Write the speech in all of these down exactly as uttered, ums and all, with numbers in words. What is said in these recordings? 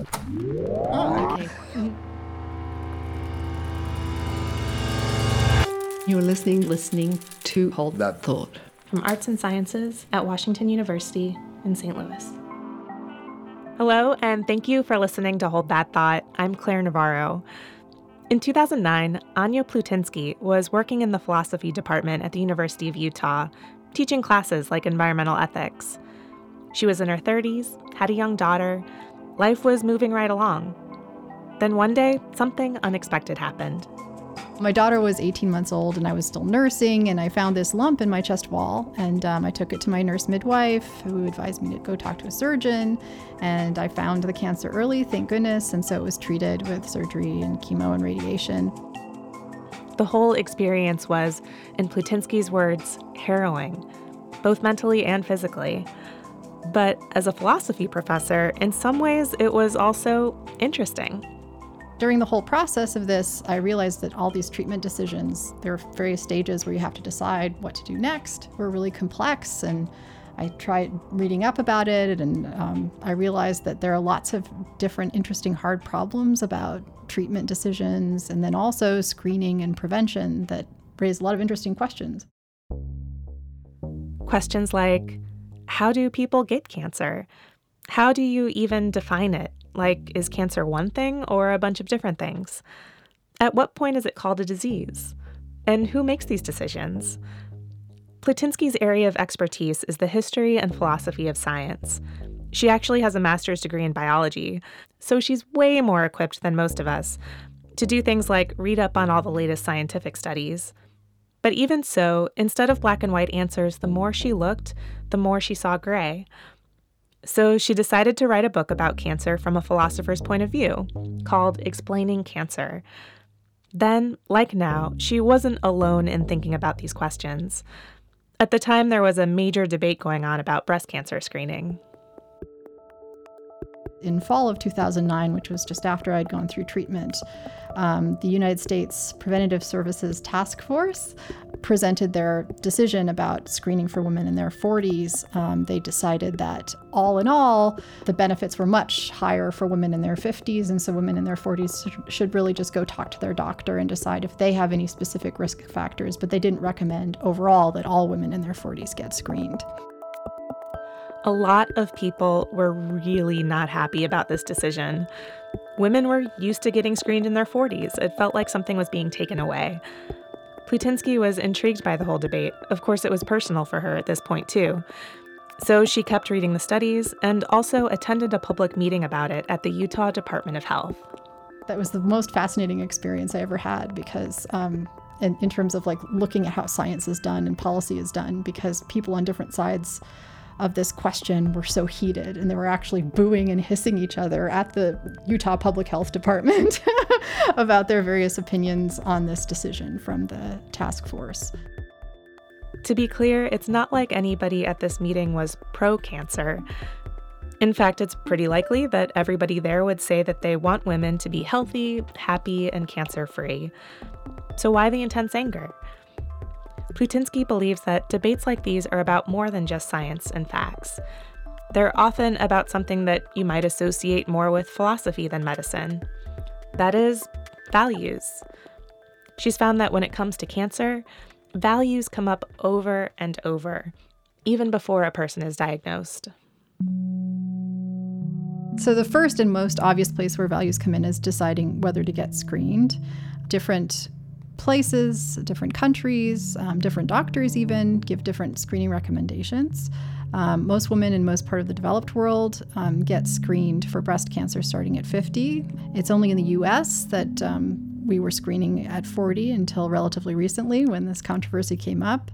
Oh, okay. You're listening, listening to Hold That Thought. From Arts and Sciences at Washington University in Saint Louis. Hello, and thank you for listening to Hold That Thought. I'm Claire Navarro. In two thousand nine, Anya Plutynski was working in the philosophy department at the University of Utah, teaching classes like environmental ethics. She was in her thirties, had a young daughter. Life was moving right along. Then one day, something unexpected happened. My daughter was eighteen months old and I was still nursing, and I found this lump in my chest wall, and um, I took it to my nurse midwife, who advised me to go talk to a surgeon, and I found the cancer early, thank goodness, and so it was treated with surgery and chemo and radiation. The whole experience was, in Plutynski's words, harrowing, both mentally and physically. But as a philosophy professor, in some ways it was also interesting. During the whole process of this, I realized that all these treatment decisions, there are various stages where you have to decide what to do next, were really complex. And I tried reading up about it, and um, I realized that there are lots of different interesting hard problems about treatment decisions, and then also screening and prevention that raise a lot of interesting questions. Questions like, how do people get cancer? How do you even define it? Like, is cancer one thing or a bunch of different things? At what point is it called a disease? And who makes these decisions? Plutynski's area of expertise is the history and philosophy of science. She actually has a master's degree in biology, so she's way more equipped than most of us to do things like read up on all the latest scientific studies. But even so, instead of black and white answers, the more she looked, the more she saw gray. So she decided to write a book about cancer from a philosopher's point of view, called Explaining Cancer. Then, like now, she wasn't alone in thinking about these questions. At the time, there was a major debate going on about breast cancer screening. In fall of two thousand nine, which was just after I'd gone through treatment, um, the United States Preventative Services Task Force presented their decision about screening for women in their forties. Um, they decided that all in all, the benefits were much higher for women in their fifties, and so women in their forties should really just go talk to their doctor and decide if they have any specific risk factors, but they didn't recommend overall that all women in their forties get screened. A lot of people were really not happy about this decision. Women were used to getting screened in their forties. It felt like something was being taken away. Plutynski was intrigued by the whole debate. Of course, it was personal for her at this point, too. So she kept reading the studies and also attended a public meeting about it at the Utah Department of Health. That was the most fascinating experience I ever had because... Um, In, in terms of like looking at how science is done and policy is done, because people on different sides of this question were so heated, and they were actually booing and hissing each other at the Utah Public Health Department about their various opinions on this decision from the task force. To be clear, it's not like anybody at this meeting was pro-cancer. In fact, it's pretty likely that everybody there would say that they want women to be healthy, happy, and cancer-free. So why the intense anger? Plutynski believes that debates like these are about more than just science and facts. They're often about something that you might associate more with philosophy than medicine. That is, values. She's found that when it comes to cancer, values come up over and over, even before a person is diagnosed. So the first and most obvious place where values come in is deciding whether to get screened. Different places, different countries, um, different doctors even give different screening recommendations. Um, most women in most part of the developed world um, get screened for breast cancer starting at fifty. It's only in the U S that um, we were screening at forty until relatively recently when this controversy came up.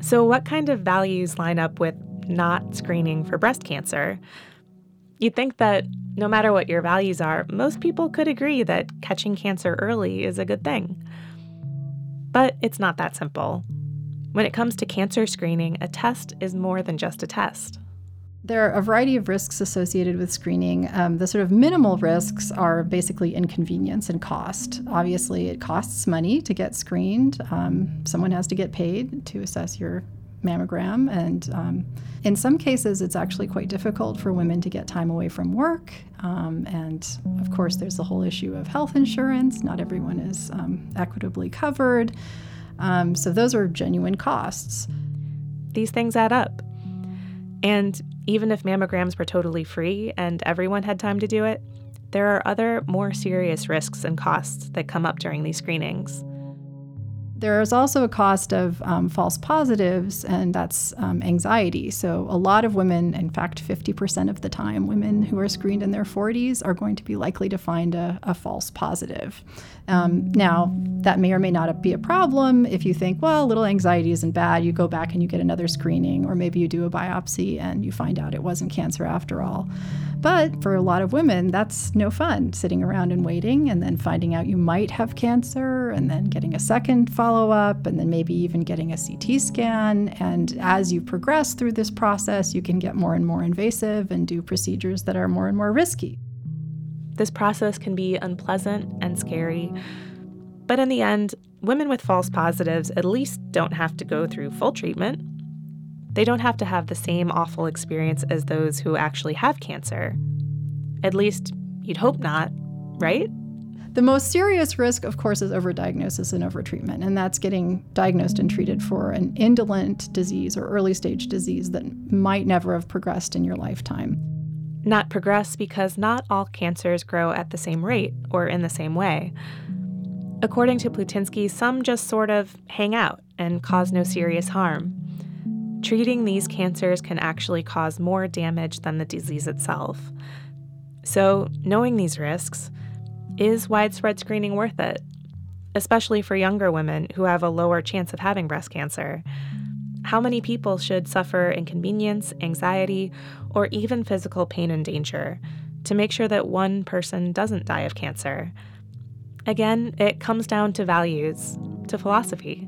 So what kind of values line up with not screening for breast cancer? You'd think that no matter what your values are, most people could agree that catching cancer early is a good thing. But it's not that simple. When it comes to cancer screening, a test is more than just a test. There are a variety of risks associated with screening. Um, the sort of minimal risks are basically inconvenience and cost. Obviously, it costs money to get screened. Um, someone has to get paid to assess your mammogram. And um, in some cases, it's actually quite difficult for women to get time away from work. Um, and of course, there's the whole issue of health insurance. Not everyone is um, equitably covered. Um, so those are genuine costs. These things add up. And even if mammograms were totally free and everyone had time to do it, there are other more serious risks and costs that come up during these screenings. There is also a cost of um, false positives, and that's um, anxiety. So a lot of women, in fact, fifty percent of the time, women who are screened in their forties are going to be likely to find a, a false positive. Um, now, that may or may not be a problem if you think, well, a little anxiety isn't bad. You go back and you get another screening, or maybe you do a biopsy and you find out it wasn't cancer after all. But for a lot of women, that's no fun, sitting around and waiting and then finding out you might have cancer and then getting a second follow-up and then maybe even getting a C T scan. And as you progress through this process, you can get more and more invasive and do procedures that are more and more risky. This process can be unpleasant and scary. But in the end, women with false positives at least don't have to go through full treatment. They don't have to have the same awful experience as those who actually have cancer. At least, you'd hope not, right? The most serious risk, of course, is overdiagnosis and overtreatment, and that's getting diagnosed and treated for an indolent disease or early-stage disease that might never have progressed in your lifetime. Not progress because not all cancers grow at the same rate or in the same way. According to Plutynski, some just sort of hang out and cause no serious harm. Treating these cancers can actually cause more damage than the disease itself. So, knowing these risks, is widespread screening worth it? Especially for younger women who have a lower chance of having breast cancer. How many people should suffer inconvenience, anxiety, or even physical pain and danger to make sure that one person doesn't die of cancer? Again, it comes down to values, to philosophy.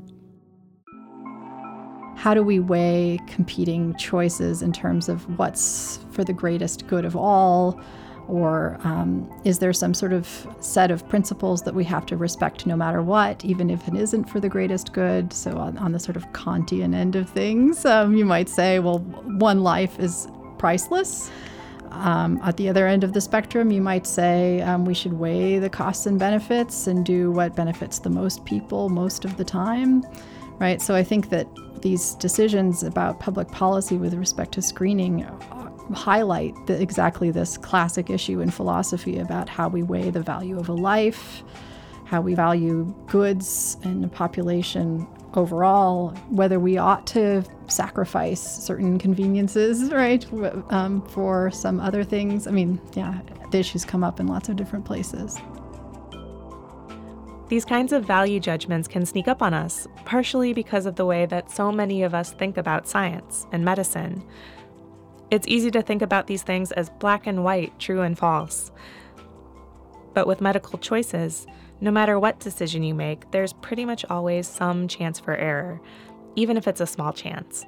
How do we weigh competing choices in terms of what's for the greatest good of all? Or um, is there some sort of set of principles that we have to respect no matter what, even if it isn't for the greatest good? So on, on the sort of Kantian end of things, um, you might say, well, one life is priceless. Um, at the other end of the spectrum, you might say um, we should weigh the costs and benefits and do what benefits the most people most of the time, right? So I think that these decisions about public policy with respect to screening highlight the, exactly this classic issue in philosophy about how we weigh the value of a life, how we value goods and the population overall, whether we ought to sacrifice certain conveniences, right, um, for some other things. I mean, yeah, the issues come up in lots of different places. These kinds of value judgments can sneak up on us, partially because of the way that so many of us think about science and medicine. It's easy to think about these things as black and white, true and false. But with medical choices, no matter what decision you make, there's pretty much always some chance for error, even if it's a small chance.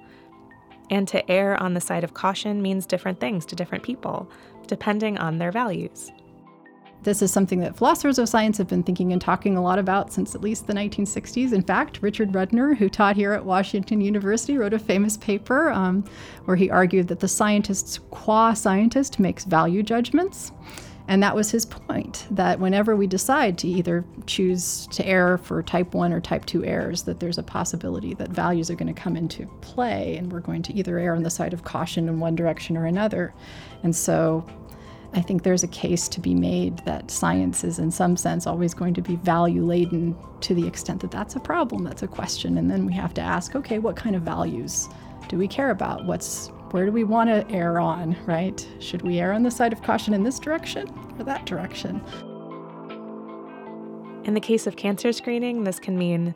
And to err on the side of caution means different things to different people, depending on their values. This is something that philosophers of science have been thinking and talking a lot about since at least the nineteen sixties. In fact, Richard Rudner, who taught here at Washington University, wrote a famous paper um, where he argued that the scientist's qua scientist makes value judgments. And that was his point, that whenever we decide to either choose to err for type one or type two errors, that there's a possibility that values are going to come into play, and we're going to either err on the side of caution in one direction or another. And so I think there's a case to be made that science is, in some sense, always going to be value-laden to the extent that that's a problem, that's a question. And then we have to ask, okay, what kind of values do we care about? What's, where do we want to err on, right? Should we err on the side of caution in this direction or that direction? In the case of cancer screening, this can mean,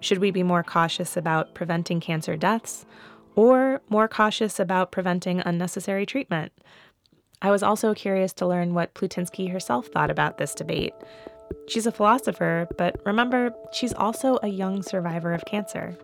should we be more cautious about preventing cancer deaths or more cautious about preventing unnecessary treatment? I was also curious to learn what Plutynski herself thought about this debate. She's a philosopher, but remember, she's also a young survivor of cancer.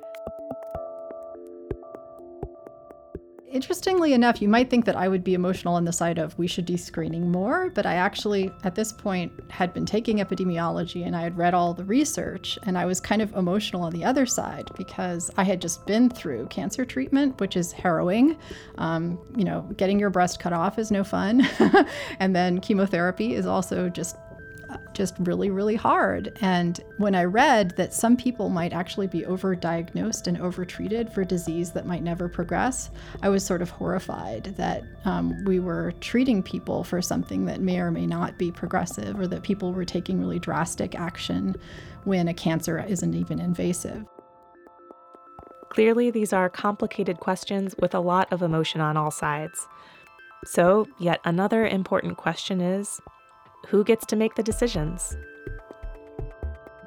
Interestingly enough, you might think that I would be emotional on the side of we should be screening more, but I actually, at this point, had been taking epidemiology and I had read all the research, and I was kind of emotional on the other side because I had just been through cancer treatment, which is harrowing. Um, you know, getting your breast cut off is no fun. And then chemotherapy is also just just really, really hard. And when I read that some people might actually be overdiagnosed and overtreated for disease that might never progress, I was sort of horrified that um, we were treating people for something that may or may not be progressive, or that people were taking really drastic action when a cancer isn't even invasive. Clearly, these are complicated questions with a lot of emotion on all sides. So, yet another important question is, who gets to make the decisions?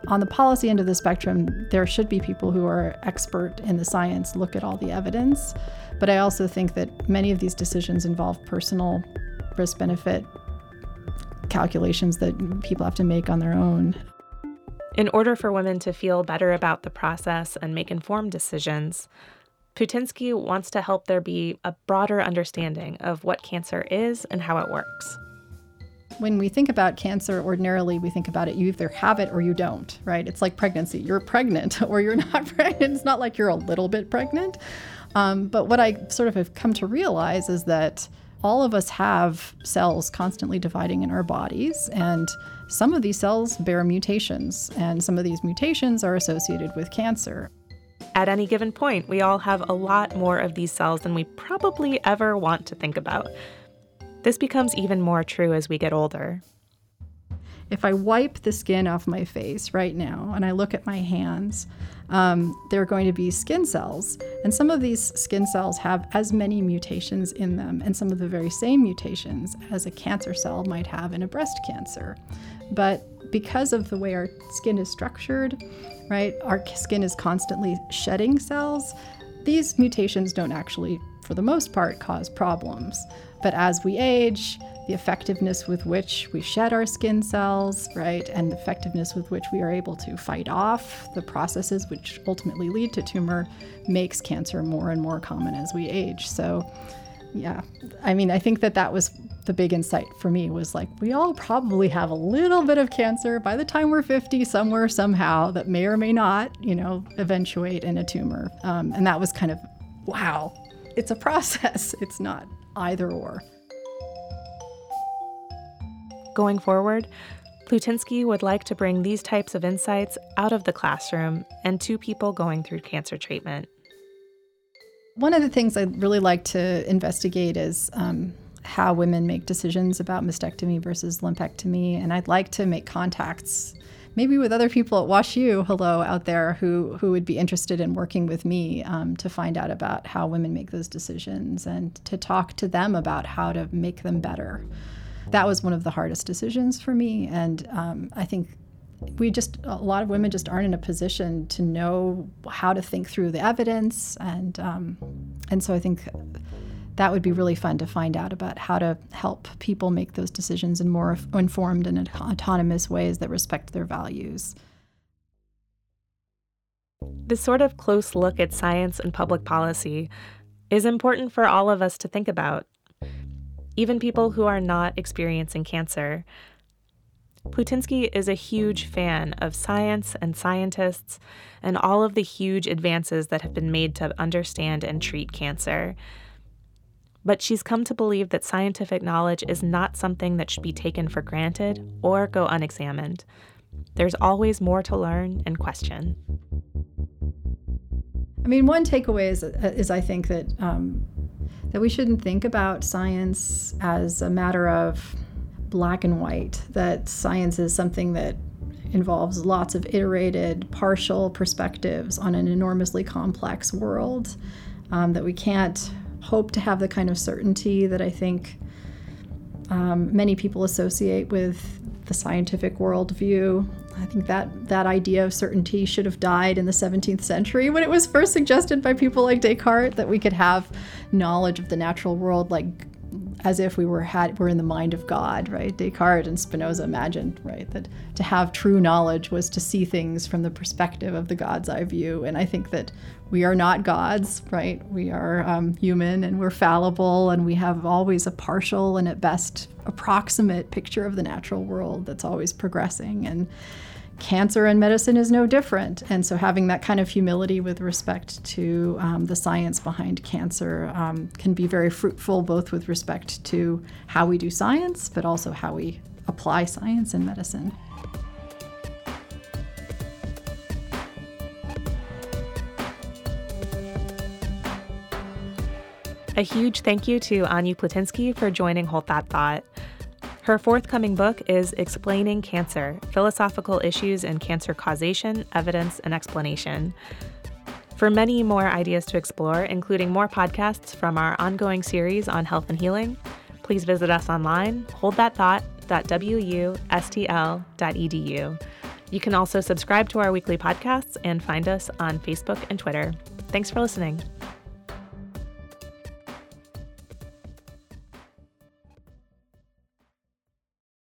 On the policy end of the spectrum, there should be people who are expert in the science, look at all the evidence. But I also think that many of these decisions involve personal risk-benefit calculations that people have to make on their own. In order for women to feel better about the process and make informed decisions, Plutynski wants to help there be a broader understanding of what cancer is and how it works. When we think about cancer, ordinarily we think about it, you either have it or you don't, right? It's like pregnancy. You're pregnant or you're not pregnant. It's not like you're a little bit pregnant. Um, but what I sort of have come to realize is that all of us have cells constantly dividing in our bodies, and some of these cells bear mutations, and some of these mutations are associated with cancer. At any given point, we all have a lot more of these cells than we probably ever want to think about. This becomes even more true as we get older. If I wipe the skin off my face right now and I look at my hands, um, there are going to be skin cells. And some of these skin cells have as many mutations in them, and some of the very same mutations as a cancer cell might have in a breast cancer. But because of the way our skin is structured, right, our skin is constantly shedding cells. These mutations don't actually, for the most part, cause problems. But as we age, the effectiveness with which we shed our skin cells, right, and the effectiveness with which we are able to fight off the processes which ultimately lead to tumor makes cancer more and more common as we age. So, yeah, I mean, I think that that was the big insight for me, was like, we all probably have a little bit of cancer by the time we're fifty somewhere, somehow, that may or may not, you know, eventuate in a tumor. Um, and that was kind of, wow, it's a process. It's not either or. Going forward, Plutynski would like to bring these types of insights out of the classroom and to people going through cancer treatment. One of the things I'd really like to investigate is um, how women make decisions about mastectomy versus lumpectomy, and I'd like to make contacts maybe with other people at Wash U, hello, out there, who who would be interested in working with me um, to find out about how women make those decisions and to talk to them about how to make them better. That was one of the hardest decisions for me, and um, I think we just, a lot of women just aren't in a position to know how to think through the evidence, and um, and so I think that would be really fun to find out about how to help people make those decisions in more informed and autonomous ways that respect their values. This sort of close look at science and public policy is important for all of us to think about, even people who are not experiencing cancer. Plutynski is a huge fan of science and scientists and all of the huge advances that have been made to understand and treat cancer. But she's come to believe that scientific knowledge is not something that should be taken for granted or go unexamined. There's always more to learn and question. I mean, one takeaway is, is I think that um, that we shouldn't think about science as a matter of black and white, that science is something that involves lots of iterated, partial perspectives on an enormously complex world, um, that we can't hope to have the kind of certainty that I think um, many people associate with the scientific worldview. I think that that idea of certainty should have died in the seventeenth century when it was first suggested by people like Descartes, that we could have knowledge of the natural world like as if we were had were in the mind of God, right? Descartes and Spinoza imagined, right, that to have true knowledge was to see things from the perspective of the God's eye view. And I think that we are not gods, right? We are um, human, and we're fallible, and we have always a partial and at best approximate picture of the natural world that's always progressing. And cancer and medicine is no different. And so having that kind of humility with respect to um, the science behind cancer um, can be very fruitful, both with respect to how we do science, but also how we apply science in medicine. A huge thank you to Anya Plutynski for joining Hold That Thought. Her forthcoming book is Explaining Cancer, Philosophical Issues in Cancer Causation, Evidence, and Explanation. For many more ideas to explore, including more podcasts from our ongoing series on health and healing, please visit us online, hold that thought dot w u s t l dot e d u. You can also subscribe to our weekly podcasts and find us on Facebook and Twitter. Thanks for listening.